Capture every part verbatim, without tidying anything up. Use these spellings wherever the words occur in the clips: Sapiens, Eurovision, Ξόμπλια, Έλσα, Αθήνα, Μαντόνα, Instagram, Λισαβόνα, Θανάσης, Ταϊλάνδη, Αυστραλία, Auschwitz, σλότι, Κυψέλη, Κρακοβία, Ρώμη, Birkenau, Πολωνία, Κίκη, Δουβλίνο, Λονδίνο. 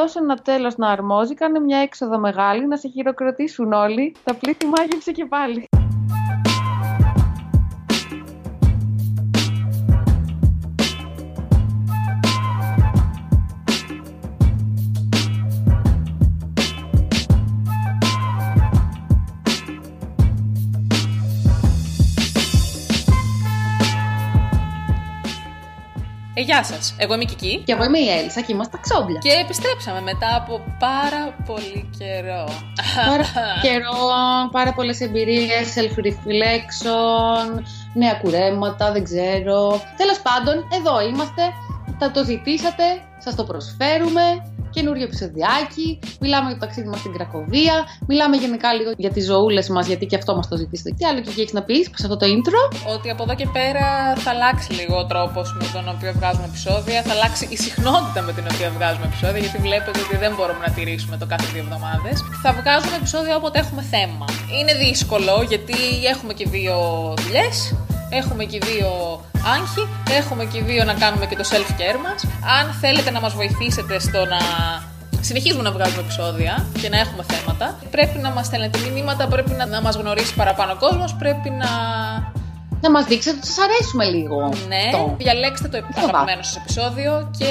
δώσει ένα τέλος να αρμόζει, κάνε μια έξοδο μεγάλη, να σε χειροκροτήσουν όλοι. Τα πλήθη μάγεψε και πάλι. Ε, γεια σας, εγώ είμαι η Κική. Και εγώ είμαι η Έλσα και είμαστε Ξόμπλια. Και επιστρέψαμε μετά από πάρα πολύ καιρό. Πάρα καιρό, πάρα πολλές εμπειρίες, self-reflection, νέα κουρέματα, δεν ξέρω. Τέλος πάντων, εδώ είμαστε, τα το ζητήσατε, σας το προσφέρουμε. Καινούριο επεισοδιάκι, μιλάμε για το ταξίδι μας στην Κρακοβία, μιλάμε γενικά λίγο για τις ζωούλες μας, γιατί και αυτό μας το ζητήσετε. Τι άλλο και έχεις να πεις σε αυτό το intro? Ότι από εδώ και πέρα θα αλλάξει λίγο ο τρόπος με τον οποίο βγάζουμε επεισόδια, θα αλλάξει η συχνότητα με την οποία βγάζουμε επεισόδια, γιατί βλέπετε ότι δεν μπορούμε να τηρήσουμε το κάθε δύο εβδομάδες. Θα βγάζουμε επεισόδια όποτε έχουμε θέμα. Είναι δύσκολο, γιατί έχουμε και δύο δουλειές. Έχουμε και δύο άγχη, έχουμε και δύο να κάνουμε και το self-care μας. Αν θέλετε να μας βοηθήσετε στο να συνεχίζουμε να βγάζουμε επεισόδια και να έχουμε θέματα, πρέπει να μας στέλνετε μηνύματα, πρέπει να, να μας γνωρίσει παραπάνω κόσμος, πρέπει να... Να μας δείξετε ότι σας αρέσουμε λίγο. Ναι, το... διαλέξτε το, το αγαπημένο σας επεισόδιο και...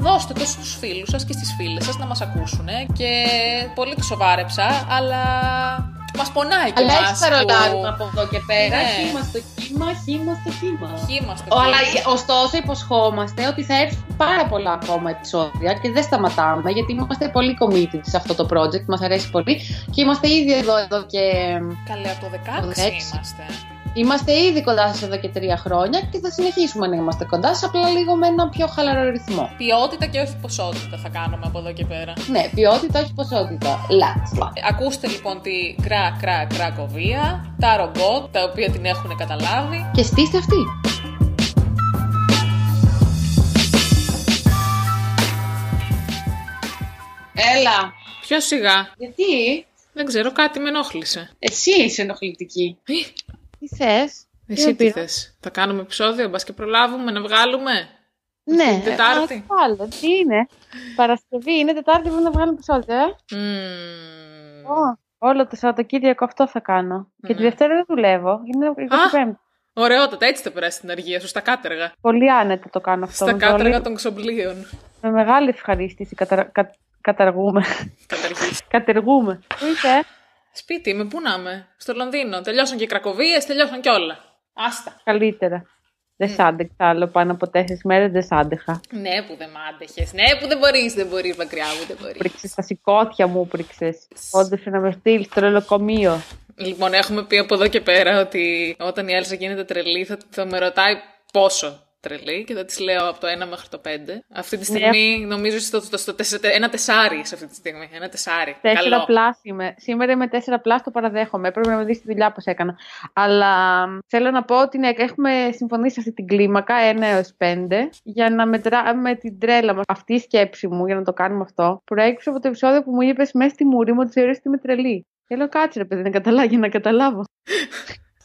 Δώστε το στους φίλους σας και στις φίλες σας να μας ακούσουν. Και πολύ το σοβάρεψα, αλλά μας πονάει και εμάς. Αλλά έτσι θα ρολάρουμε από εδώ και πέρα. Ναι. Χύμα στο κύμα, χύμα στο κύμα. Χύμα στο κύμα. Αλλά ωστόσο υποσχόμαστε ότι θα έρθουν πάρα πολλά ακόμα επεισόδια και δεν σταματάμε, γιατί είμαστε πολύ committed σε αυτό το project. Μας αρέσει πολύ και είμαστε ήδη εδώ, εδώ και... Καλέ, από το δεκαέξι είμαστε. Είμαστε ήδη κοντά σας εδώ και τρία χρόνια και θα συνεχίσουμε να είμαστε κοντά σας, απλά λίγο με ένα πιο χαλαρό ρυθμό. Ποιότητα και όχι ποσότητα θα κάνουμε από εδώ και πέρα. Ναι, ποιότητα, όχι ποσότητα. Λάτσλα. Ακούστε λοιπόν τη κρά, κρά, κρακοβία, τα ρομπότ, τα οποία την έχουν καταλάβει. Και στήστε αυτή. Έλα. Πιο σιγά. Γιατί? Δεν ξέρω, κάτι με ενόχλησε. Εσύ είσαι ενοχλητική. Τι θες? Εσύ τι θες? Θα κάνουμε επεισόδιο, μπας και προλάβουμε να βγάλουμε. Ναι, Τετάρτη. Άλλο, τι είναι. Παρασκευή είναι, Τετάρτη πρέπει να βγάλουμε επεισόδιο, ε. Mm. Oh, όλο το Σαββατοκύριακο αυτό θα κάνω. Mm. Και τη Δευτέρα δεν δουλεύω. Είναι ah, ωραιότατα, έτσι θα περάσει την αργία σου, στα κάτεργα. Πολύ άνετα το κάνω αυτό. Στα κάτεργα όλοι... των ξομπλίων. Με μεγάλη ευχαρίστηση κατα... κα... καταργούμε. Κατεργούμε. Πού είσαι? Σπίτι, με πού να είμαι, στο Λονδίνο. Τελειώσαν και οι Κρακοβίες, τελειώσαν και όλα. Άστα. Καλύτερα. Δεν σ' άντεξα άλλο πάνω από τέσσερις μέρες, δεν σ' άντεχα. Ναι, που δεν μ' άντεχες. Ναι, που δεν μπορείς, δεν μπορείς, μακριά μου, δεν μπορείς. Πρίξες τα σηκώτια μου, πρίξες. Όντωσε να με στείλεις στο τρελοκομείο. Λοιπόν, έχουμε πει από εδώ και πέρα ότι όταν η Έλσα γίνεται τρελή θα, θα με ρωτάει πόσο. Τρελή και θα τη λέω από το ένα μέχρι το πέντε. Αυτή τη στιγμή, ναι, νομίζω στο, στο, στο, στο ένα τεσάρι σε αυτή τη στιγμή. Ένα τεσάρι. Τέσσερα πλάς είμαι. Σήμερα είμαι τέσσερα πλάς, το παραδέχομαι. Πρέπει να με δεις τη δουλειά πώς έκανα. Αλλά θέλω να πω ότι ναι, έχουμε συμφωνήσει σε αυτή την κλίμακα ένα έως πέντε για να μετράμε την τρέλα μας. Αυτή η σκέψη μου για να το κάνουμε αυτό προέκυψε από το επεισόδιο που μου είπες μέσα στη μουρή μου ότι θεωρείς ότι είμαι τρελή. Θέλω κάτσε ρε παιδί να καταλάβω. Για να καταλάβω.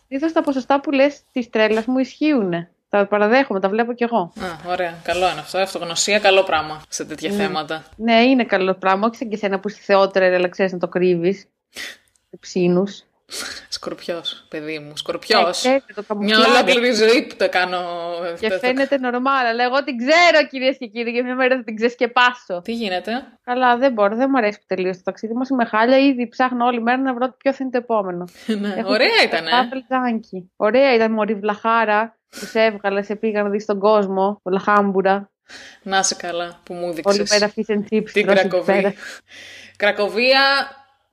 Συνήθως τα ποσοστά που λες της τρέλας μου ισχύουν. Τα παραδέχομαι, τα βλέπω κι εγώ. Α, ωραία. Καλό είναι αυτό. Αυτογνωσία, καλό πράγμα σε τέτοια mm. θέματα. Ναι, είναι καλό πράγμα. Όχι σαν και εσένα που είσαι θεότρελα, αλλά ξέρεις να το κρύβεις. Ψήνους. Σκορπιός, παιδί μου. Σκορπιός. Ε, μια ολόκληρη ζωή που το κάνω. Και φαίνεται νορμάλ, αλλά εγώ την ξέρω, κυρίες και κύριοι, και μια μέρα θα την ξεσκεπάσω. Τι γίνεται? Καλά, δεν μπορώ, δεν μου αρέσει που τελείωσε το ταξίδι μας. Είμαι χάλια, ήδη ψάχνω όλη μέρα να βρω ποιο θα είναι το επόμενο. Ναι, ωραία ήταν. Ωραία ήταν, μωρή βλαχάρα. Τους έβγαλε, σε πήγα να δεις τον κόσμο, πολλά χάμπουρα. Να είσαι καλά που μου δείξες. Όλη πέρα fish and chips. Την Κρακοβία. Κρακοβία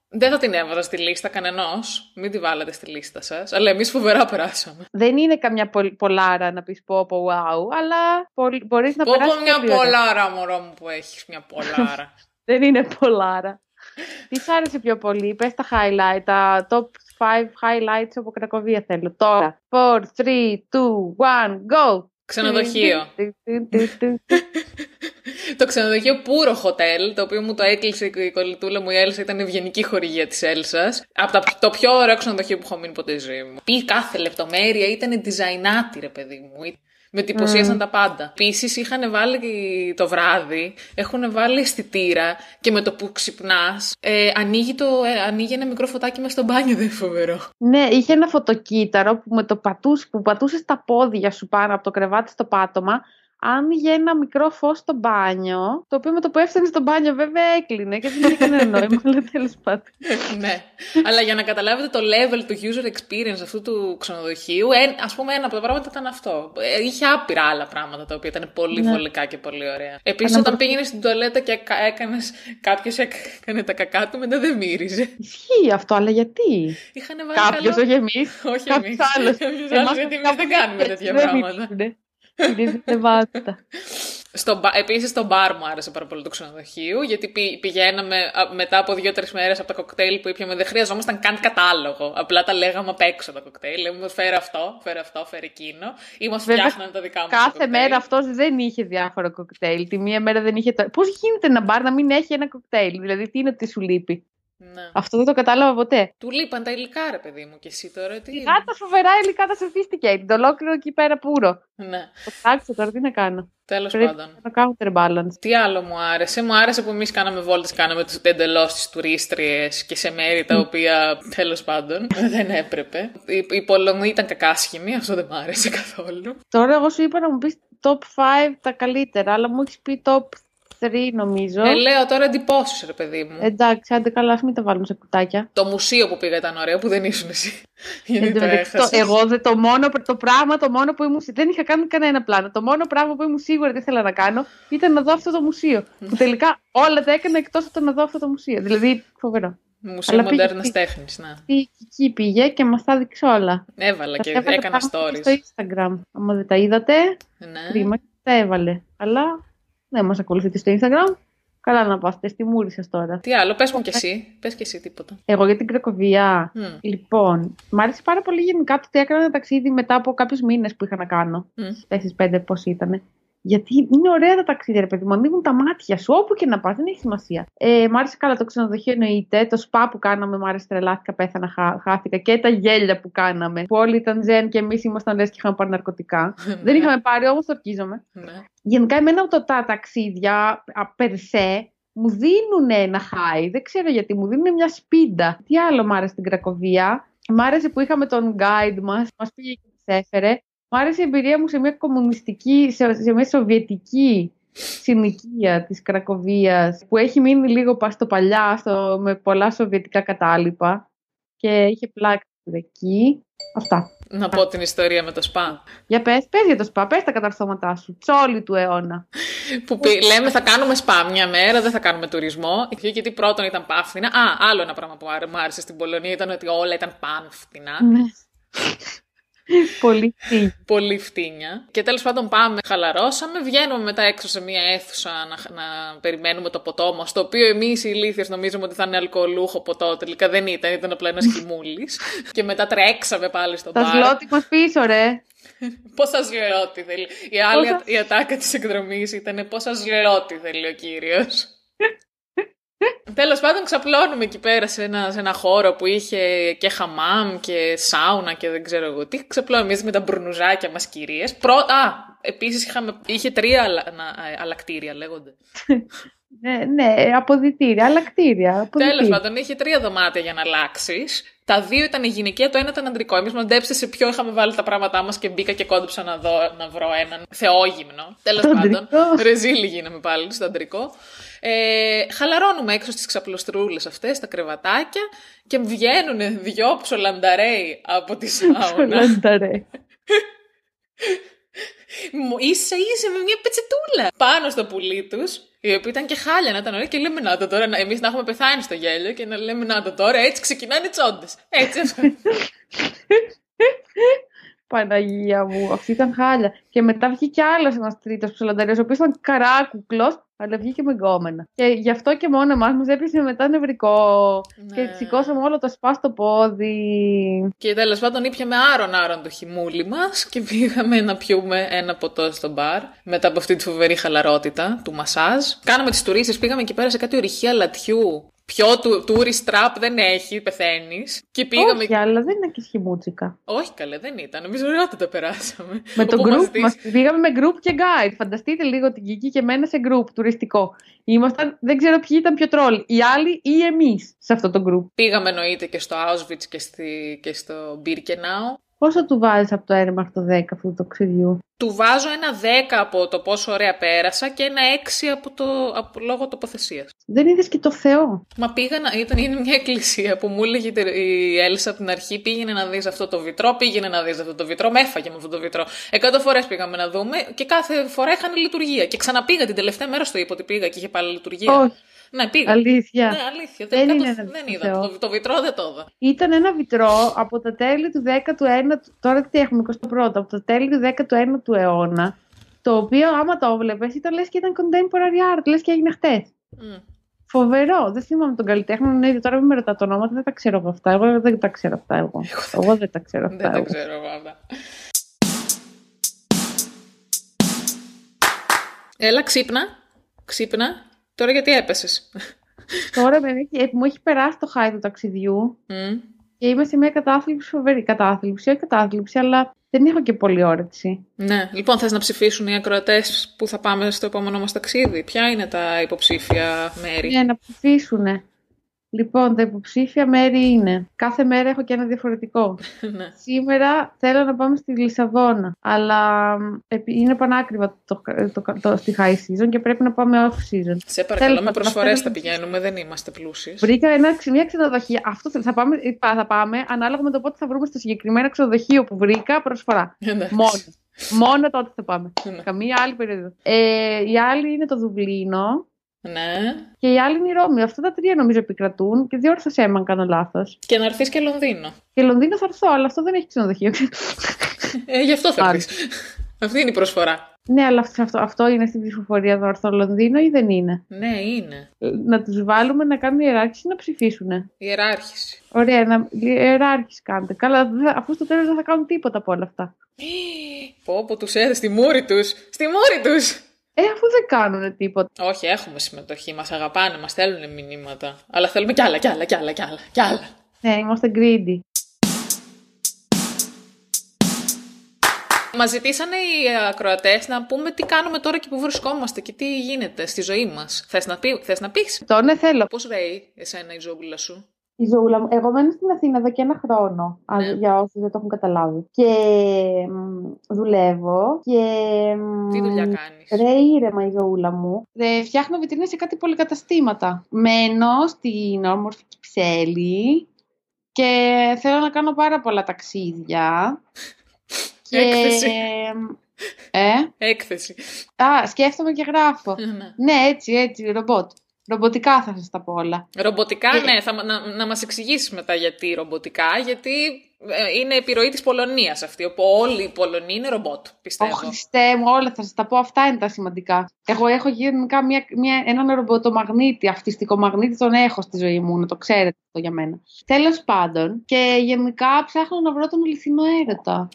δεν θα την έβαζα στη λίστα κανενός. Μην τη βάλετε στη λίστα σας. Αλλά εμείς φοβερά περάσαμε. Δεν είναι καμιά πο- πολλάρα να πεις πω πω wow, αλλά πο- μπορείς να πω, περάσεις. Πω μια πολλάρα μωρό μου που έχεις, μια πολλάρα. Δεν είναι πολλάρα. Τι σ' άρεσε πιο πολύ, πες τα highlight, τα top πέντε highlights από Κρακοβία θέλω. Τώρα. τέσσερα, τρία, δύο, ένα, go! Ξενοδοχείο. Το ξενοδοχείο Πούρο Hotel, το οποίο μου το έκλεισε η κολλητούλα μου η Έλσα, ήταν ευγενική χορηγία της Έλσας. Από τα, το πιο ωραίο ξενοδοχείο που έχω μείνει ποτέ στη ζωή μου. Πει κάθε λεπτομέρεια, ήταν design art, ρε παιδί μου. Με εντυπωσίασαν mm. τα πάντα. Επίσης είχαν βάλει το βράδυ, έχουν βάλει αισθητήρα και με το που ξυπνάς ε, ανοίγει, το, ε, ανοίγει ένα μικρό φωτάκι μες στο μπάνιο, δεν φοβερό. Ναι, είχε ένα φωτοκύτταρο που με το πατούς, που πατούσες τα πόδια σου πάνω από το κρεβάτι στο πάτωμα, άνοιγε ένα μικρό φως στο μπάνιο, το οποίο με το που έφτανε στο μπάνιο βέβαια έκλεινε και δεν είχε κανένα νόημα, αλλά τέλος πάντων. Ναι, αλλά για να καταλάβετε το level του user experience αυτού του ξενοδοχείου, ας πούμε ένα από τα πράγματα ήταν αυτό. Είχε άπειρα άλλα πράγματα τα οποία ήταν πολύ ναι. βολικά και πολύ ωραία. Επίσης όταν πήγαινες στην τουαλέτα και έκανες, κάποιος έκανε τα κακά του, μετά δεν μύριζε. Ισχύει αυτό, αλλά γιατί? Κάποιος, καλό... όχι εμείς. Όχι εμείς, άλλος. Εμάς, εμάς, γιατί εμείς δεν κάνουμε τέτοια πράγματα. στο, επίσης το μπαρ μου άρεσε πάρα πολύ του ξενοδοχείου, γιατί πη, πηγαίναμε μετά από δύο-τρεις μέρες από τα κοκτέιλ που ήπιαμε, δεν χρειαζόμασταν καν κατάλογο, απλά τα λέγαμε απ' έξω τα κοκτέιλ, λέγαμε φέρε αυτό, φέρε αυτό, φέρε εκείνο, ή μας φτιάχνανε τα δικά μας κάθε κοκτέιλ. Μέρα αυτός δεν είχε διάφορα κοκτέιλ, τη μία μέρα δεν είχε το... Πώς γίνεται ένα μπαρ να μην έχει ένα κοκτέιλ, δηλαδή τι είναι ότι σου λείπει? Ναι. Αυτό δεν το κατάλαβα ποτέ. Του λείπαν τα υλικά, ρε παιδί μου, και εσύ τώρα τι. Ά, τα φοβερά υλικά τα σοφίστηκε. Το ολόκληρο εκεί πέρα πουρο. Ναι. Το ψάξω τώρα, τι να κάνω. Τέλος πάντων. Το counter balance. Τι άλλο μου άρεσε? Μου άρεσε που εμείς κάναμε βόλτες, κάναμε εντελώς τις τουρίστριες και σε μέρη τα οποία τέλος πάντων δεν έπρεπε. Η, η Πολωνία ήταν κακάσχημη, αυτό δεν μου άρεσε καθόλου. Τώρα εγώ σου είπα να μου πεις top πέντε τα καλύτερα, αλλά μου έχεις πει top τρία, νομίζω. Ε, λέω τώρα εντυπώσεις, ρε παιδί μου. Εντάξει, άντε καλά, ας μην τα βάλουμε σε κουτάκια. Το μουσείο που πήγα ήταν ωραίο, που δεν ήσουν εσύ. Γιατί ε, το έχασες. Εγώ δε, το, μόνο, το πράγμα, το μόνο που ήμουν. Δεν είχα κάνει κανένα πλάνο. Το μόνο πράγμα που ήμουν σίγουρα δεν ήθελα να κάνω ήταν να δω αυτό το μουσείο. Που τελικά όλα τα έκανα εκτός από το να δω αυτό το μουσείο. Δηλαδή, φοβερό. Μουσείο μοντέρνας τέχνης, ναι. Εκεί πήγε και μας τα έδειξε όλα. Έβαλα και έκανα stories. Στο Instagram. Άμα δεν τα είδατε, κρίμα και τα έβαλε. Αλλά. Ναι, μας ακολουθείτε στο Instagram. Καλά να πάστε, στη μούρη σας τώρα. Τι άλλο, πες μου κι εσύ. Πες κι εσύ τίποτα. Εγώ για την Κρακοβία. Mm. Λοιπόν, μ' άρεσε πάρα πολύ γενικά το ότι έκανα ένα ταξίδι μετά από κάποιους μήνες που είχα να κάνω. τέσσερις πέντε mm. πώς ήτανε. Γιατί είναι ωραία τα ταξίδια, ρε παιδί μου. Ανοίγουν τα μάτια σου όπου και να πας, δεν έχει σημασία. Ε, μ' άρεσε καλά το ξενοδοχείο, εννοείται. Το σπα που κάναμε, μ' άρεσε, τρελάθηκα, πέθανα, χά, χάθηκα. Και τα γέλια που κάναμε. Που όλοι ήταν τζεν και εμείς ήμασταν λες και είχαμε πάρει ναρκωτικά. Δεν είχαμε πάρει, όμως το ορκίζομαι. Γενικά, εμένα από τα ταξίδια, περσέ, μου δίνουν ένα high. Δεν ξέρω γιατί, μου δίνουν μια σπίδα. Τι άλλο μ' άρεσε στην Κρακοβία? Μ' άρεσε που είχαμε τον guide μας, μας πήγε και μας έφερε. Μ' άρεσε η εμπειρία μου σε μια κομμουνιστική, σε, σε μια σοβιετική συνοικία της Κρακοβίας που έχει μείνει λίγο στο παλιά, στο, με πολλά σοβιετικά κατάλοιπα και είχε πλάκα εκεί. Αυτά. Να πω την ιστορία με το σπα. Για πες, πες για το σπα, πες τα καταρθώματά σου. Τσόλι του αιώνα. Που πει, λέμε θα κάνουμε σπα μια μέρα, δεν θα κάνουμε τουρισμό. Γιατί πρώτον ήταν πάνφθηνα. Α, άλλο ένα πράγμα που μου άρεσε στην Πολωνία ήταν ότι όλα ήταν πάνφθηνα. Πολύ φτύνια. Πολύ φτύνια. Και τέλος πάντων πάμε, χαλαρώσαμε, βγαίνουμε μετά έξω σε μια αίθουσα να, να περιμένουμε το ποτό μας, το οποίο εμείς οι ηλίθιες νομίζουμε ότι θα είναι αλκοολούχο ποτό, τελικά δεν ήταν, ήταν απλά ένας χυμούλης. Και μετά τρέξαμε πάλι στο μπαρ. Τα σλότι μας πίσω, ρε. Πόσα σλότι θέλει. Η άλλη πόσα... η ατάκα της εκδρομής ήταν πόσα σλότι θέλει ο κύριος. Τέλος πάντων, ξαπλώνουμε εκεί πέρα σε ένα, σε ένα χώρο που είχε και χαμάμ και σάουνα και δεν ξέρω εγώ τι. Ξαπλώνουμε εμείς με τα μπουρνουζάκια μας, κυρίες. Πρω... Α, επίσης είχαμε... είχε τρία αλα... αλακτήρια, λέγονται. Ναι, ναι, αποδυτήρια, αλλακτήρια. Τέλος πάντων, είχε τρία δωμάτια για να αλλάξεις. Τα δύο ήταν γυναικεία, το ένα ήταν αντρικό. Εμείς μαντέψτε σε ποιο είχαμε βάλει τα πράγματά μας και μπήκα και κόντεψα να, δω, να βρω έναν θεόγυμνο. Τέλος πάντων, ρεζίλη γίναμε πάλι στο αντρικό. Ε, χαλαρώνουμε έξω στις ξαπλωστρούλες αυτές, τα κρεβατάκια και βγαίνουν δυο ψολανταρέοι από τη σάουνα. Ίσα ίσα με μια πετσετούλα πάνω στο πουλί τους, η οποία ήταν και χάλια, να ήταν ωραία, και λέμε να το τώρα, εμείς να έχουμε πεθάνει στο γέλιο και να λέμε να το τώρα, έτσι ξεκινάνε οι τσόντες. Έτσι. Παναγία μου, αυτή ήταν χάλια. Και μετά βγήκε άλλος ένας τρίτος ψολανταρέος, ο οποίος ήταν καράκουκλος, αλλά βγήκε με γκόμενα. Και γι' αυτό και μόνο εμάς μας έπιασε μετά νευρικό. Ναι. Και σηκώσαμε όλο το σπά στο πόδι. Και τέλος πάντων ήπιαμε άρον-άρον το χυμούλι μας και πήγαμε να πιούμε ένα ποτό στο μπαρ. Μετά από αυτή τη φοβερή χαλαρότητα του μασάζ. Κάναμε τις τουρίστες, πήγαμε εκεί πέρα σε κάτι ορυχεία λατιού. πιο tourist trap δεν έχει, πεθαίνεις. Και πήγαμε... Όχι, αλλά δεν είναι και σχημούτσικα. Όχι καλέ, δεν ήταν. Νομίζω ότι το περάσαμε. Με το group μας, πήγαμε με group και guide. Φανταστείτε λίγο την Κίκη και εμένα σε group τουριστικό. Ήμασταν, δεν ξέρω ποιοι ήταν πιο τρόλοι, οι άλλοι ή εμείς σε αυτό το group. Πήγαμε εννοείται και στο Auschwitz και, στη, και στο Birkenau. Πόσο του βάζεις από το ένα μέχρι το δέκα αυτού του ταξιδιού? Του βάζω ένα δέκα από το πόσο ωραία πέρασα και ένα έξι από το από, λόγω τοποθεσίας. Δεν είδες και το Θεό? Μα πήγα να... Ήταν, είναι μια εκκλησία που μου έλεγε η Έλσα από την αρχή, πήγαινε να δεις αυτό το βιτρό, πήγαινε να δεις αυτό το βιτρό, με έφαγε με αυτό το βιτρό. Εκατό φορές πήγαμε να δούμε και κάθε φορά είχαν λειτουργία. Και ξαναπήγα την τελευταία μέρα στο είπα ότι πήγα και είχε πάλι λειτουργία. Όχι. Ναι, πήγα. Αλήθεια. Ναι, αλήθεια. Δεν, δεν, είναι το... δεν είδα. Το, το βιτρό δεν το είδα. Ήταν ένα βιτρό από τα τέλη του δέκατου ένατου. Τώρα τι έχουμε, εικοστό πρώτο. Από τα τέλη του δέκατου ένατου αιώνα. Το οποίο άμα το βλέπεις ήταν λες και ήταν contemporary art. Λες και έγινε χτες. Mm. Φοβερό. Δεν θυμάμαι τον καλλιτέχνο. Ναι, τώρα μην με ρωτά το όνομα. Δεν τα ξέρω από αυτά. Εγώ δεν τα ξέρω αυτά. Εγώ, εγώ δεν τα ξέρω αυτά. Δεν τα ξέρω αυτά. Έλα, ξύπνα. Ξύπνα. Τώρα γιατί έπεσες? Τώρα μου έχει περάσει το χάι του ταξιδιού mm. και είμαι σε μια κατάθλιψη, φοβερή κατάθλιψη, όχι κατάθλιψη, αλλά δεν έχω και πολλή όρεξη. Ναι, λοιπόν, θες να ψηφίσουν οι ακροατές που θα πάμε στο επόμενό μας ταξίδι? Ποια είναι τα υποψήφια μέρη? Ναι, να ψηφίσουνε. Λοιπόν, τα υποψήφια μέρη είναι. Κάθε μέρα έχω και ένα διαφορετικό. Σήμερα θέλω να πάμε στη Λισαβόνα, αλλά είναι πανάκριβα το, το, το, το, στη high season και πρέπει να πάμε off season. Σε παρακαλώ, θέλω, με προσφορές θα πηγαίνουμε, δεν είμαστε πλούσιες. Βρήκα ένα, μια ξενοδοχεία. Αυτό θα πάμε, θα πάμε ανάλογα με το πότε θα βρούμε στο συγκεκριμένο ξενοδοχείο που βρήκα προσφορά. Μόνο. Μόνο τότε θα πάμε. Καμία άλλη περίοδο. Ε, η άλλη είναι το Δουβλίνο. Ναι. Και οι άλλοι είναι η Ρώμη. Αυτά τα τρία νομίζω επικρατούν και δύο ώρες θα σε έμαν, κάνω λάθος. Και να έρθεις και Λονδίνο. Και Λονδίνο θα έρθω, αλλά αυτό δεν έχει ξενοδοχείο. ε, γι' αυτό θα έρθεις. Αυτή είναι η προσφορά. Ναι, αλλά αυτό, αυτό είναι στην ψηφοφορία να έρθω Λονδίνο ή δεν είναι? Ναι, είναι. Να τους βάλουμε να κάνουν ιεράρχηση να ψηφίσουν. Η ιεράρχηση. Ωραία, να... ιεράρχηση κάντε. Καλά, αφού στο τέλος δεν θα κάνουν τίποτα από όλα αυτά. Πω, πω, τους έδε στη μούρη τους. Στη μούρη τους. Ε, αφού δεν κάνουνε τίποτα. Όχι, έχουμε συμμετοχή, μας αγαπάνε, μας στέλνουν μηνύματα. Αλλά θέλουμε κι άλλα, κι άλλα, κι άλλα, κι άλλα, κι άλλα. Ναι, είμαστε greedy. Μας ζητήσανε οι ακροατές να πούμε τι κάνουμε τώρα και που βρισκόμαστε και τι γίνεται στη ζωή μας. Θες να, πει, θες να πεις? Το ναι, θέλω. Πώς ρέει εσένα η ζωούλα σου? Η ζωούλα μου. Εγώ μένω στην Αθήνα εδώ και ένα χρόνο, ναι. Για όσους δεν το έχουν καταλάβει. Και δουλεύω και... Τι δουλειά κάνεις? Ρε ήρεμα η ζωούλα μου. Ρε, φτιάχνω βιτρίνα σε κάτι πολυκαταστήματα. Μένω στην όμορφη Κυψέλη και θέλω να κάνω πάρα πολλά ταξίδια. και... Έκθεση. Ε? Έκθεση. Α, σκέφτομαι και γράφω. Ναι, έτσι, έτσι, ρομπότ. Ρομποτικά θα σας τα πω όλα. Ρομποτικά, ε... ναι. Θα, να να μας εξηγήσεις μετά γιατί ρομποτικά, γιατί ε, είναι επιρροή της Πολωνίας αυτή, όπου όλοι οι Πολωνοί είναι ρομπότ, πιστεύω. Ω Χριστέ μου, όλα θα σας τα πω, αυτά είναι τα σημαντικά. Εγώ έχω γενικά μια, μια, έναν ρομποτομαγνήτη, αυτιστικό μαγνήτη, τον έχω στη ζωή μου, να το ξέρετε αυτό για μένα. Τέλος πάντων, και γενικά ψάχνω να βρω τον αληθινό έρωτα.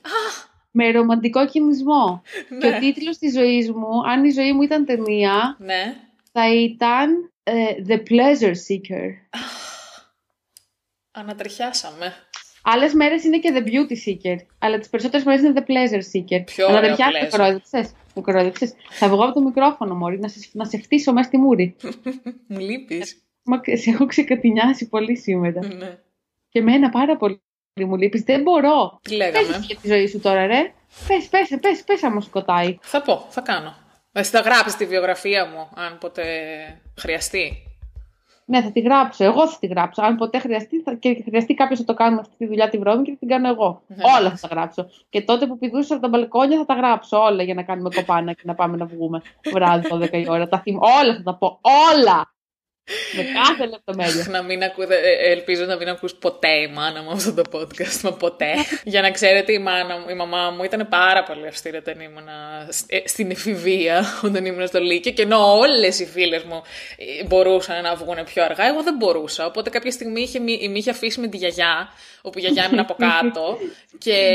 Με ρομαντικό κινησμό. Ναι. Και ο τίτλος της ζωής μου, αν η ζωή μου ήταν ταινία, ναι. Θα ήταν... The Pleasure Seeker. Ανατριχιάσαμε. Άλλες μέρες είναι και The Beauty Seeker, αλλά τις περισσότερες μέρες είναι The Pleasure Seeker. Ποιο ανατριχιάσαμε, με κοροϊδέψες. Θα βγω από το μικρόφωνο, μωρή, να σε, να σε χτίσω μέσα στη μούρη. Μου λείπεις. Μα σε έχω ξεκατηνιάσει πολύ σήμερα. Ναι. Και εμένα πάρα πολύ μου λείπεις. Δεν μπορώ. Τι λέγαμε? Πες για τη ζωή σου τώρα, ρε. Πες, πες, πες, πες άμα σκοτάει. Θα πω, θα κάνω. Θα γράψεις τη βιογραφία μου, αν ποτέ χρειαστεί. Ναι, θα τη γράψω. Εγώ θα τη γράψω. Αν ποτέ χρειαστεί, θα... και χρειαστεί κάποιος να το κάνει αυτή τη δουλειά τη Βρώμη και θα την κάνω εγώ. Mm-hmm. Όλα θα τα γράψω. Και τότε που πηδούσα από τα μπαλκόνια θα τα γράψω όλα για να κάνουμε κοπάνα και να πάμε να βγούμε βράδυ δώδεκα η ώρα. Τα θυμ... Όλα θα τα πω. Όλα! Με κάθε λεπτομέρεια. Να μην ακού... Ελπίζω να μην ακούς ποτέ η μάνα μου αυτό το podcast. Μα ποτέ. Για να ξέρετε, η, μάνα μου, η μαμά μου ήταν πάρα πολύ αυστηρή όταν ήμουν στην εφηβεία, όταν ήμουν στο Λύκειο. Και ενώ όλες οι φίλες μου μπορούσαν να βγουν πιο αργά, εγώ δεν μπορούσα. Οπότε κάποια στιγμή είχε, με είχε αφήσει με τη γιαγιά, όπου η γιαγιά έμεινε από κάτω. Και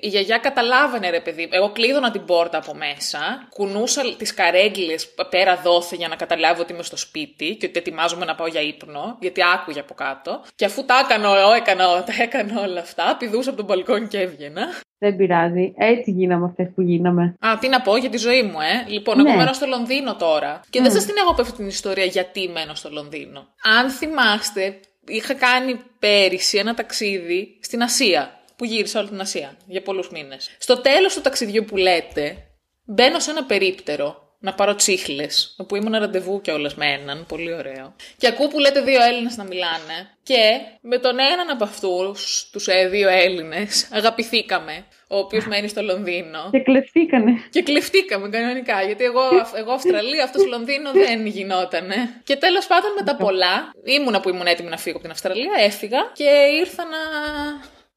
η γιαγιά καταλάβαινε, ρε παιδί. Εγώ κλείδωνα την πόρτα από μέσα, κουνούσα τις καρέγγυλες πέρα δόθε για να καταλάβω ότι είμαι στο σπίτι. σπίτι και ότι ετοιμάζομαι να πάω για ύπνο, γιατί άκουγε από κάτω. Και αφού τα έκανα, έκανα, τα έκανα όλα αυτά, πηδούσα από τον μπαλκόνι και έβγαινα. Δεν πειράζει. Έτσι γίναμε αυτές που γίναμε. Α, τι να πω για τη ζωή μου, ε. Λοιπόν, ναι. Εγώ μένω στο Λονδίνο τώρα. Και mm. δεν σας την έχω πει αυτή την ιστορία γιατί μένω στο Λονδίνο. Αν θυμάστε, είχα κάνει πέρυσι ένα ταξίδι στην Ασία. Που γύρισα όλη την Ασία για πολλούς μήνες. Στο τέλος του ταξιδιού που λέτε, μπαίνω σε ένα περίπτερο να πάρω τσίχλες, όπου ήμουν ραντεβού κιόλας με έναν, πολύ ωραίο. Και ακούω που λέτε δύο Έλληνες να μιλάνε, και με τον έναν από αυτούς, τους ε, δύο Έλληνες, αγαπηθήκαμε, ο οποίος μένει στο Λονδίνο. Και κλεφτήκανε. Και κλεφτήκαμε κανονικά, γιατί εγώ, εγώ Αυστραλία, αυτός Λονδίνο δεν γινότανε. Και τέλος πάντων με τα πολλά, ήμουνα που ήμουν έτοιμη να φύγω από την Αυστραλία, έφυγα και ήρθα να...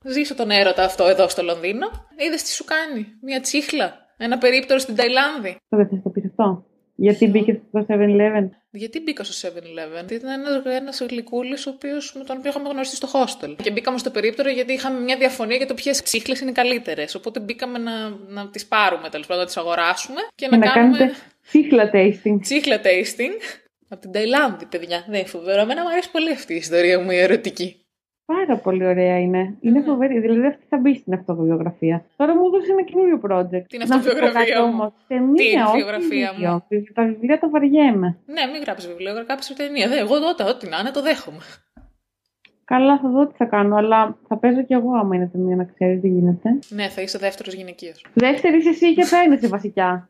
Ζήσω τον έρωτα αυτό εδώ στο Λονδίνο. Είδες τι σου κάνει. Μια τσίχλα. Ένα περίπτερο στην Ταϊλάνδη. Δεν θα το πεις αυτό. Γιατί μπήκε στο seven eleven. Γιατί μπήκα στο seven eleven. Ήταν ένας γλυκούλης με τον οποίο είχαμε γνωριστεί στο hostel. Και μπήκαμε στο περίπτερο γιατί είχαμε μια διαφωνία για το ποιες τσίχλες είναι καλύτερες. Οπότε μπήκαμε να, να τις πάρουμε τέλος πάντων, να τις αγοράσουμε και, και να, να κάνουμε. Τσίχλα tasting. Τσίχλα tasting. Από την Ταϊλάνδη, παιδιά. Δεν είναι φοβερό. Εμένα μου αρέσει πολύ αυτή η ιστορία μου, η ερωτική. Πάρα πολύ ωραία είναι. Είναι φοβερή. Δηλαδή αυτή θα μπει στην αυτοβιογραφία. Τώρα μου έδωσε ένα καινούριο project. Την αυτοβιογραφία μου. Ταινία, την βιογραφία μου. Τα βιβλία τα βαριέμαι. Ναι, μην γράψεις βιβλίο, γράψεις ταινία. Δε, εγώ τότε, ό,τι να είναι, το δέχομαι. Καλά, θα δω τι θα κάνω, αλλά θα παίζω κι εγώ άμα είναι ταινία, να ξέρεις τι γίνεται. Ναι, θα είσαι δεύτερος γυναικείας. Δεύτερης εσύ και θα είναι σε βασικά.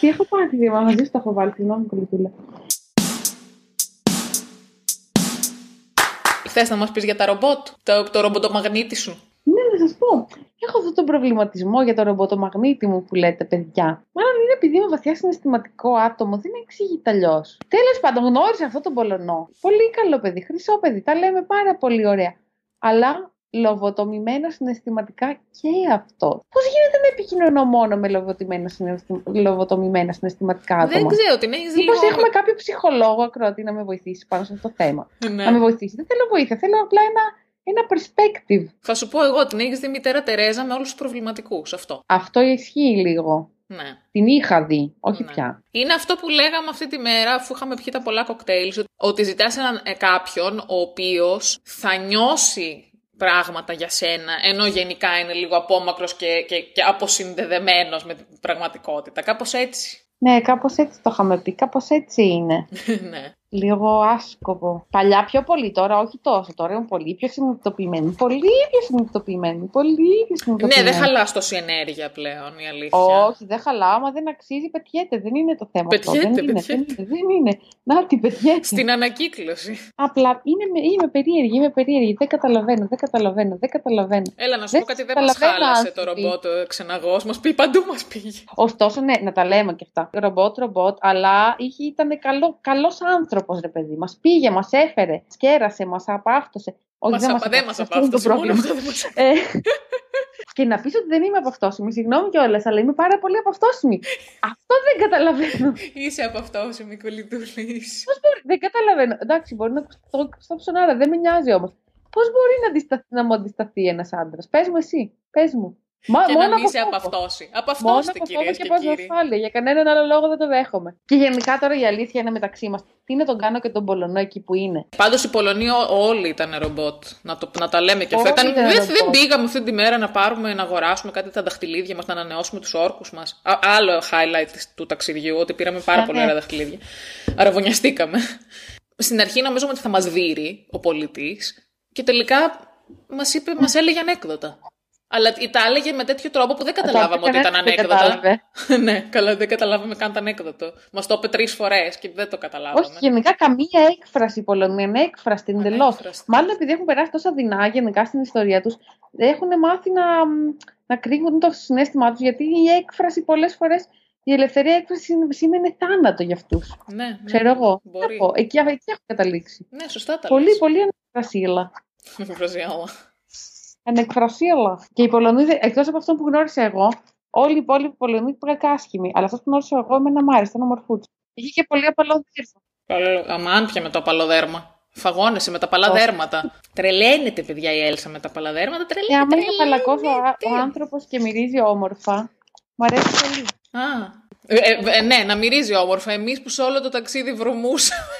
Τι έχω πάθει, δηλαδή, μαζί σου τα έχω βάλει, συγγνώμη κολυτούλα. Θες να μας πεις για τα ρομπότ, το, το ρομποτομαγνήτη σου. Ναι, να σας πω. Έχω αυτόν τον προβληματισμό για το ρομποτομαγνήτη μου που λέτε, παιδιά. Μάλλον είναι επειδή είμαι βαθιά συναισθηματικό άτομο, δεν εξηγείται αλλιώς. Τέλος πάντων, γνώρισα αυτόν τον Πολωνό. Πολύ καλό παιδί, χρυσό παιδί, τα λέμε πάρα πολύ ωραία. Αλλά λοβοτομημένο συναισθηματικά και αυτό. Πώς γίνεται να επικοινωνώ μόνο με λοβοτομημένα συναισθηματικά άτομα. Δεν ξέρω τι είναι. Μήπως λίγο... έχουμε κάποιο ψυχολόγο ακροατή να με βοηθήσει πάνω σε αυτό το θέμα. Ναι. Να με βοηθήσει. Δεν θέλω βοήθεια. Θέλω απλά ένα, ένα perspective. Θα σου πω εγώ, την έχεις δει μητέρα Τερέζα με όλους τους προβληματικούς. Αυτό. Αυτό ισχύει λίγο. Ναι. Την είχα δει, όχι ναι. πια. Είναι αυτό που λέγαμε αυτή τη μέρα, αφού είχαμε πιει τα πολλά κοκτέιλ, ότι ζητάς έναν ε, κάποιον ο οποίος θα νιώσει πράγματα για σένα, ενώ γενικά είναι λίγο απόμακρος και, και, και αποσυνδεδεμένος με την πραγματικότητα. Κάπως έτσι. Ναι, κάπως έτσι το είχαμε πει. Κάπως έτσι είναι. Ναι. Λίγο άσκοπο. Παλιά πιο πολύ, τώρα όχι τόσο. Τώρα είμαι πολύ πιο συνειδητοποιημένη. Πολύ πιο συνειδητοποιημένη. Πολύ πιο συνειδητοποιημένη. Ναι, δεν χαλάς τόση ενέργεια πλέον, η αλήθεια. Όχι, δεν χαλάω. Άμα δεν αξίζει, πετιέται. Δεν είναι το θέμα. Πετιέται, αυτό. Πετιέται. Δεν είναι, δεν είναι. Να την πετιέται. Στην ανακύκλωση. Απλά είναι, είμαι περίεργη, είμαι περίεργη. Δεν καταλαβαίνω, δεν καταλαβαίνω, δεν καταλαβαίνω. Έλα, να σου δεν πω κάτι, δεν μας χάλασε το ρομπότ, ξεναγός. Μας πει παντού, μας πήγε. Ωστόσο, ναι, να τα λέμε και αυτά. Ρομπότ, ρομπότ, αλλά ήταν καλό άνθρωπο. Πώς ρε παιδί, μας πήγε, μας έφερε, μας κέρασε, μας απάφτωσε. Όχι, δεν μας απάφτωσε, αυτό είναι το πρόβλημα. Και να πεις ότι δεν είμαι απαυτώσιμη, συγγνώμη κιόλας, αλλά είμαι πάρα πολύ απαυτώσιμη. Αυτό δεν καταλαβαίνω. Είσαι απαυτώσιμη, κολλητούλη. Πώς μπορεί, δεν καταλαβαίνω. Εντάξει, μπορεί να το πιστέψουν, άρα δεν με νοιάζει όμως. Πώς μπορεί να μου αντισταθεί ένας άντρας, πες μου εσύ, πες μου. Μα, και μόνο να μην σε απαυτώσει. Απαυτώστε, κυρίες και, και κύριοι. Ασφάλεια. Για κανέναν άλλο λόγο δεν το δέχομαι. Και γενικά τώρα η αλήθεια είναι μεταξύ μας. Τι να τον κάνω και τον Πολωνό εκεί που είναι. Πάντως οι Πολωνοί όλοι ήταν ρομπότ. Να, το, να τα λέμε και αυτά. Ήταν, δεν, δεν πήγαμε αυτή τη μέρα να πάρουμε, να αγοράσουμε κάτι τα δαχτυλίδια μας, να ανανεώσουμε τους όρκους μας. Α, άλλο highlight του ταξιδιού, ότι πήραμε πάρα yeah, πολύ ωραία yeah. δαχτυλίδια. Αραβωνιαστήκαμε. Στην αρχή νομίζαμε ότι θα μας δείρει ο πολίτης και τελικά μας είπε, μας έλεγε ανέκδοτα. Αλλά τα έλεγε με τέτοιο τρόπο που δεν καταλάβαμε ότι ήταν ανέκδοτα. Ναι, καλά, δεν καταλάβαμε καν το ανέκδοτο. Μας το είπε τρεις φορές και δεν το καταλάβαμε. Όχι, γενικά καμία έκφραση Πολωνία, ανέκφραστη εντελώς. Μάλλον επειδή έχουν περάσει τόσα δεινά γενικά στην ιστορία τους, έχουν μάθει να, να κρύβουν το συναίσθημά τους, γιατί η έκφραση πολλές φορές, η ελευθερία έκφραση σήμαινε θάνατο για αυτούς. Ναι, ναι, ξέρω εγώ. Εκεί, εκεί έχω καταλήξει. Ναι, σωστά τα πολύ, πολύ ανεκφρασίλα. Ανεκφρασίαλα. Και οι Πολωνοί, εκτός από αυτό που γνώρισα εγώ, όλοι οι υπόλοιποι Πολωνοί πήγαν κάσχημοι. Αλλά αυτό που γνώρισα εγώ, εμένα μ' άρεσε, ένα μορφούτσι. Είχε και πολύ απαλό δέρμα. Αμάν πια με το απαλό δέρμα. Φαγώνεσαι με τα απαλά δέρματα. Τρελαίνεται, παιδιά, η Έλσα με τα απαλά δέρματα. Τρελαίνεται. Άμα είναι απαλακός ο άνθρωπος και μυρίζει όμορφα, μ' αρέσει πολύ. Α. Ε, ε, ναι, να μυρίζει όμορφα. Εμείς που σε όλο το ταξίδι βρωμούσαμε.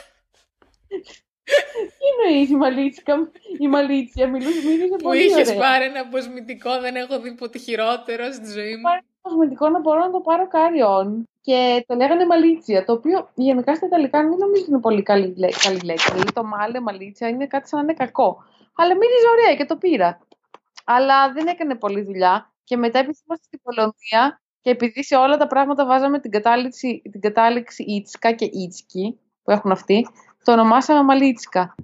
Τι νοείς η μαλίτσια, η μαλίτσια μιλούσε, μύριζε πολύ ωραία. Που είχες πάρει ένα αποσμητικό, δεν έχω δει ποτέ χειρότερο στη ζωή μου. Πάρε ένα αποσμητικό να μπορώ να το πάρω κάριον και το λέγανε μαλίτσια, το οποίο γενικά στα Ιταλικά δεν νομίζω είναι πολύ καλή λέξη. Δηλαδή το μάλε μαλίτσια είναι κάτι σαν να είναι κακό. Αλλά μύριζε ωραία και το πήρα. Αλλά δεν έκανε πολλή δουλειά και μετά επειδή είμαστε στην Πολωνία και επειδή σε όλα τα πράγματα βάζαμε την κατάληξη, την κατάληξη Ήτσκα και Ίτσκι που έχουν αυτοί, το ονομάσαμε Μαλίτσκα.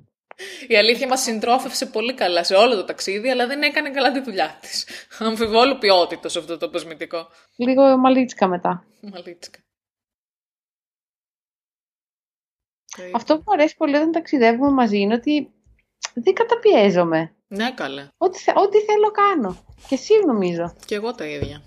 Η αλήθεια μας συντρόφευσε πολύ καλά σε όλο το ταξίδι, αλλά δεν έκανε καλά τη δουλειά της. Αμφιβόλου ποιότητος αυτό το κοσμητικό. Λίγο Μαλίτσκα μετά. Μαλίτσκα. Okay. Αυτό που μου αρέσει πολύ όταν ταξιδεύουμε μαζί είναι ότι δεν καταπιέζομαι. Ναι, καλά. Ό,τι, θε, ό,τι θέλω κάνω. Και εσύ νομίζω. Και εγώ τα ίδια.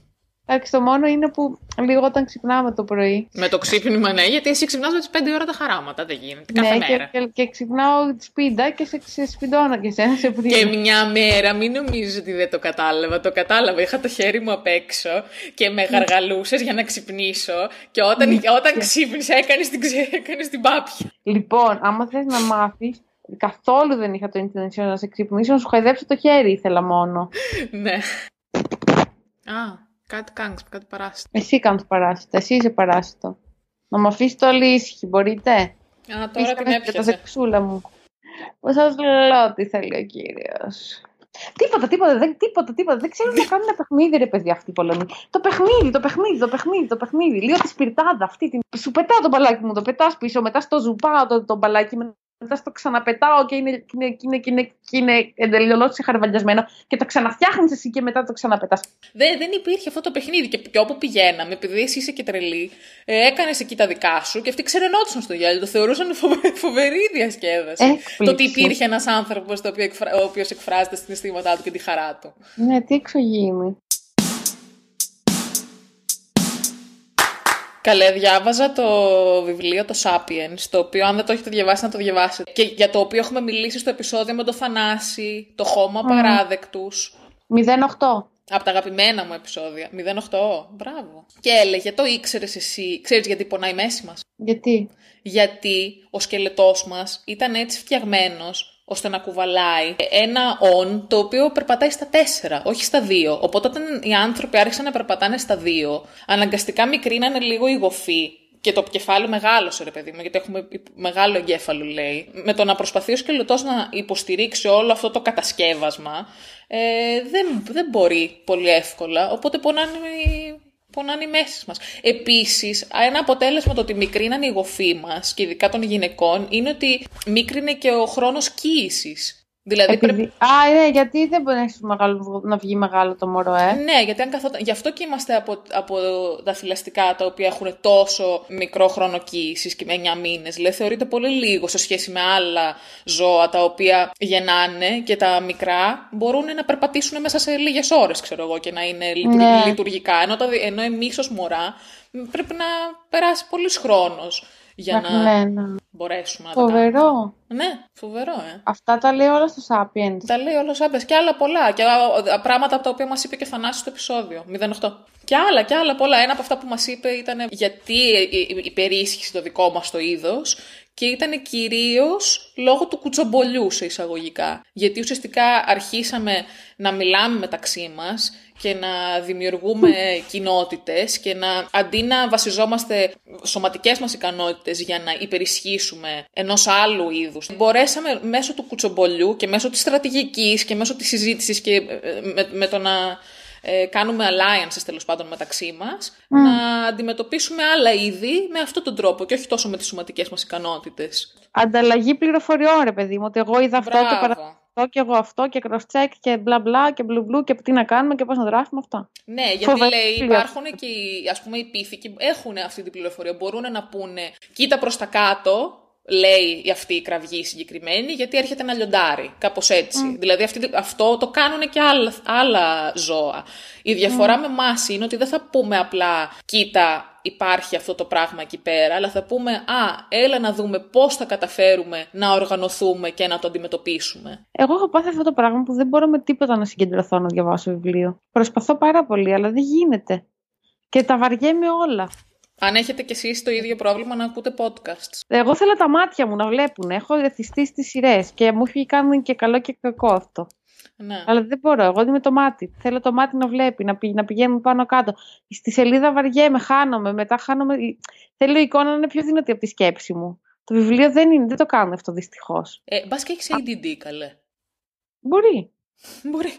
Εντάξει, το μόνο είναι που λίγο όταν ξυπνάμε το πρωί. Με το ξύπνημα, ναι, γιατί εσύ ξυπνάς με τις πέντε ώρα τα χαράματα, δεν γίνεται. Κάθε ναι, μέρα. Και, και, και ξυπνάω σπίντα και σε, σε σπιντώνω και εσένα σε πριν. Και μια μέρα, μην νομίζεις ότι δεν το κατάλαβα. Το κατάλαβα. Είχα το χέρι μου απ' έξω και με γαργαλούσες για να ξυπνήσω. Και όταν, όταν ξύπνησα, έκανες την, την πάπια. Λοιπόν, άμα θες να μάθεις, καθόλου δεν είχα το intention να σε ξυπνήσω, να σου χαϊδέψω το χέρι, ήθελα μόνο. Ναι. Α. Κάτι κάνεις, κάτι παράσιτο. Εσύ κάνεις παράσιτο, εσύ είσαι παράσιτο. Να μου αφήσετε όλοι ήσυχοι, μπορείτε. Α, τώρα την έπιασε. Τα σεξούλα μου. Πώς σας λέω τι θέλει ο κύριος. Τίποτα, τίποτα, δεν, τίποτα, τίποτα. Δεν ξέρουν να κάνουν ένα παιχνίδι, ρε παιδιά, αυτή η Πολωνία. Το παιχνίδι, το παιχνίδι, το παιχνίδι, το παιχνίδι. Λίγο τη σπιρτάδα αυτή. Την... Σου πετάω το μπαλάκι μου, το πετάς πίσω, μετά στο ζουπάω το, το μπαλάκι μου. Μετά το ξαναπετάω και είναι, είναι, είναι, είναι, είναι εντελώς χαρβαλιασμένο και το ξαναφτιάχνεις εσύ και μετά το ξαναπετάς. Δε, δεν υπήρχε αυτό το παιχνίδι και, και όπου πηγαίναμε, επειδή εσύ είσαι και τρελή, ε, έκανες εκεί τα δικά σου και αυτοί ξερενόντουσαν στο γυάλι, το θεωρούσαν φοβε, φοβερή διασκέδαση. Έκπληξη. Το ότι υπήρχε ένας άνθρωπος το οποίο, ο οποίος εκφράζεται στην αισθήματά του και τη χαρά του. Ναι, τι εξωγήινη είμαι. Καλέ, διάβαζα το βιβλίο, το Sapiens, το οποίο αν δεν το έχετε διαβάσει να το διαβάσετε και για το οποίο έχουμε μιλήσει στο επεισόδιο με το Θανάση, το χώμα mm. παράδεκτους. μηδέν οκτώ. Από τα αγαπημένα μου επεισόδια. μηδέν οκτώ, μπράβο. Και έλεγε, το ήξερες εσύ, ξέρεις γιατί πονάει η μέση μας. Γιατί. Γιατί ο σκελετός μας ήταν έτσι φτιαγμένος ώστε να κουβαλάει ένα όν το οποίο περπατάει στα τέσσερα, όχι στα δύο. Οπότε όταν οι άνθρωποι άρχισαν να περπατάνε στα δύο, αναγκαστικά μικρίνανε λίγο οι γοφοί και το κεφάλι μεγάλωσε, ρε παιδί μου, γιατί έχουμε μεγάλο εγκέφαλο, λέει. Με το να προσπαθεί ο σκελετός να υποστηρίξει όλο αυτό το κατασκεύασμα, ε, δεν, δεν μπορεί πολύ εύκολα, οπότε πονάνε... πονάνε οι μέσεις μας. Επίσης, ένα αποτέλεσμα το ότι μικρύναν οι γοφοί μας και ειδικά των γυναικών είναι ότι μίκρινε και ο χρόνος κύησης. Δηλαδή Επειδή... πρέπει... Α, ναι, γιατί δεν μπορεί μεγάλο... να βγει μεγάλο το μωρό, ε. Ναι, γιατί αν καθόταν... Γι' αυτό και είμαστε από, από τα θηλαστικά τα οποία έχουν τόσο μικρό χρόνο κύησης και με εννέα μήνες. Δηλαδή θεωρείται πολύ λίγο σε σχέση με άλλα ζώα τα οποία γεννάνε και τα μικρά μπορούν να περπατήσουν μέσα σε λίγες ώρες, ξέρω εγώ, και να είναι λειτου... ναι. λειτουργικά. Ενώ, τα... ενώ εμείς ως μωρά πρέπει να περάσει πολύς χρόνος για να, να μπορέσουμε να φοβερό. τα Φοβερό. Ναι, φοβερό, ε. Αυτά τα λέει όλα στο Sapiens. Τα λέει όλα στο Sapiens και άλλα πολλά. Και πράγματα από τα οποία μας είπε και ο Θανάσης στο επεισόδιο μηδέν οκτώ. Και άλλα και άλλα πολλά. Ένα από αυτά που μας είπε ήταν γιατί υπερίσχυσε το δικό μας το είδος και ήταν κυρίως λόγω του κουτσομπολιού σε εισαγωγικά. Γιατί ουσιαστικά αρχίσαμε να μιλάμε μεταξύ μας και να δημιουργούμε κοινότητες και να, αντί να βασιζόμαστε σωματικές μας ικανότητες για να υπερισχύσουμε ενός άλλου είδους, μπορέσαμε μέσω του κουτσομπολιού και μέσω της στρατηγικής και μέσω της συζήτησης και με, με το να ε, κάνουμε alliances τέλος πάντων μεταξύ μας, mm. να αντιμετωπίσουμε άλλα είδη με αυτόν τον τρόπο και όχι τόσο με τις σωματικές μας ικανότητες. Ανταλλαγή πληροφοριών, ρε παιδί μου, ότι εγώ είδα αυτό και παρα... αυτό και εγώ αυτό και cross-check και μπλα μπλα και μπλου μπλου και τι να κάνουμε και πώς να δράσουμε αυτά. Ναι, γιατί Φοβερή λέει υπάρχουν και οι, ας πούμε, οι πίθηκοι έχουν αυτή την πληροφορία, μπορούν να πούνε κοίτα προς τα κάτω, λέει αυτή η κραυγή συγκεκριμένη, γιατί έρχεται ένα λιοντάρι, κάπως έτσι. Mm. Δηλαδή αυτή, αυτό το κάνουν και άλλα, άλλα ζώα. Η διαφορά mm. με εμάς είναι ότι δεν θα πούμε απλά κοίτα υπάρχει αυτό το πράγμα εκεί πέρα, αλλά θα πούμε α, έλα να δούμε πώς θα καταφέρουμε να οργανωθούμε και να το αντιμετωπίσουμε. Εγώ έχω πάθει αυτό το πράγμα που δεν μπορώ με τίποτα να συγκεντρωθώ να διαβάσω βιβλίο. Προσπαθώ πάρα πολύ, αλλά δεν γίνεται. Και τα βαριέμαι όλα. Αν έχετε κι εσείς το ίδιο πρόβλημα, να ακούτε podcasts. Εγώ θέλω τα μάτια μου να βλέπουν. Έχω εθιστεί στις σειρές και μου έχει κάνει και καλό και κακό αυτό. Ναι. Αλλά δεν μπορώ. Εγώ είμαι το μάτι. Θέλω το μάτι να βλέπει, να, πη, να πηγαίνουμε πάνω κάτω. Στη σελίδα βαριέμαι, χάνομαι. Μετά χάνομαι. Θέλω η εικόνα να είναι πιο δυνατή από τη σκέψη μου. Το βιβλίο δεν είναι, δεν το κάνω αυτό δυστυχώς. Ε, μπας και έχεις έι ντι ντι, καλέ. Μπορεί. Μπορεί.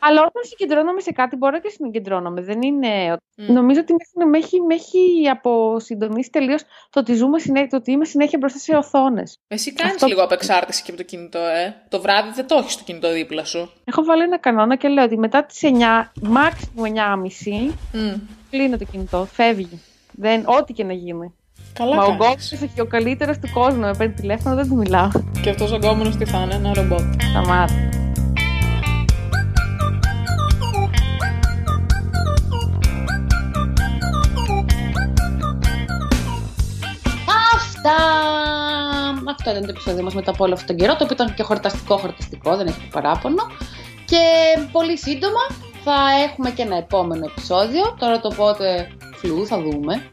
Αλλά όταν συγκεντρώνομαι σε κάτι, μπορώ και συγκεντρώνομαι. Δεν είναι... Mm. Νομίζω ότι με έχει, με έχει αποσυντονίσει τελείως το ότι, ζούμε συνέχεια, το ότι είμαι συνέχεια μπροστά σε οθόνες. Εσύ κάνεις αυτό... λίγο απεξάρτηση και από το κινητό, ε. Το βράδυ δεν το έχεις το κινητό δίπλα σου. Έχω βάλει ένα κανόνα και λέω ότι μετά τις εννιά, maximum εννιά και μισή, mm. κλείνω το κινητό. Φεύγει. Δεν, ό,τι και να γίνει. Καλά μα κάνεις. Ο γκόμενος και ο καλύτερος του κόσμου με παίρνει τηλέφωνο, δεν του μιλάω. Και αυτός ο γκόμενος τι θα είναι, ένα ρομπότ. Σταμάτα. Τα... Αυτό ήταν το επεισόδιο μας μετά από όλο αυτόν τον καιρό, το οποίο ήταν και χορταστικό χορταστικό, δεν έχει παράπονο. Και πολύ σύντομα θα έχουμε και ένα επόμενο επεισόδιο. Τώρα το πότε φλού θα δούμε.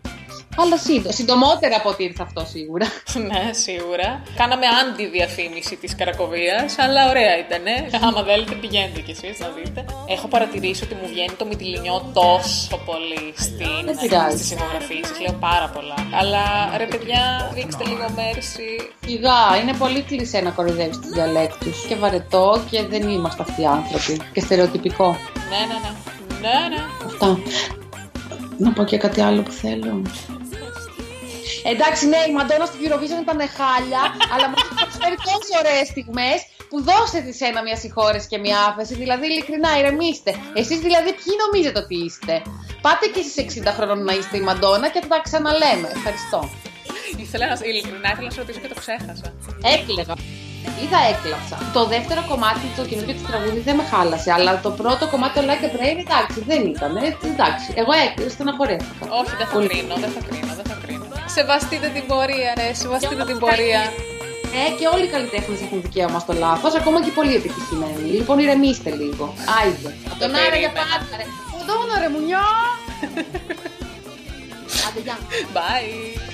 Αλλά σύντο... συντομότερα από ό,τι ήρθε αυτό σίγουρα. Ναι, σίγουρα. Κάναμε αντιδιαφήμιση της Κρακοβίας, αλλά ωραία ήτανε. Άμα θέλετε πηγαίνετε κι εσείς να δείτε. Έχω παρατηρήσει ότι μου βγαίνει το μυτιλινιό τόσο πολύ στις ηχογραφήσεις. Λέω πάρα πολλά. Αλλά ρε παιδιά, ρίξτε λίγο μέρση. Σιγά, είναι πολύ κλισέ να κοροϊδεύεις τους διαλέκτους. Και βαρετό και δεν είμαστε αυτοί οι άνθρωποι. Και στερεοτυπικό. Ναι, ναι, ναι. Ναι, ναι. Αυτά. Να πω και κάτι άλλο που θέλω. Εντάξει, ναι, η Μαντόνα στην Eurovision ήταν χάλια, αλλά μας προσφέρει τόσες ωραίες στιγμές που δώσε τη σένα μια συγχώρεση και μια άφεση. Δηλαδή, ειλικρινά, ηρεμήστε. Εσείς δηλαδή, ποιοι νομίζετε ότι είστε. Πάτε και εσείς εξήντα χρόνων να είστε η Μαντόνα και θα τα ξαναλέμε. Ευχαριστώ. Ήθελα να σε ρωτήσω και το ξέχασα. Έκλαιγα. Είδα έκλαψα. Το δεύτερο κομμάτι του καινούργιου του τραγούδι δεν με χάλασε, αλλά το πρώτο κομμάτι το Like a Prayer, εντάξει, δεν ήταν. Εντάξει, εγώ έκλαψα, στεναχωρέθηκα. Όχι, δεν θα κρίνω, δεν θα κρίνω, δεν θα κρίνω. Σεβαστείτε την πορεία, ρε, σεβαστείτε την πορεία. Ναι, ε, και όλοι οι καλλιτέχνες έχουν δικαίωμα στο λάθος, ακόμα και πολύ επιτυχημένοι. Λοιπόν, ηρεμήστε λίγο. Άιδε. Τον άρα για πάντα, ρε. Μοντόνα, ρε, μουνιό. Άντε, γεια. Bye.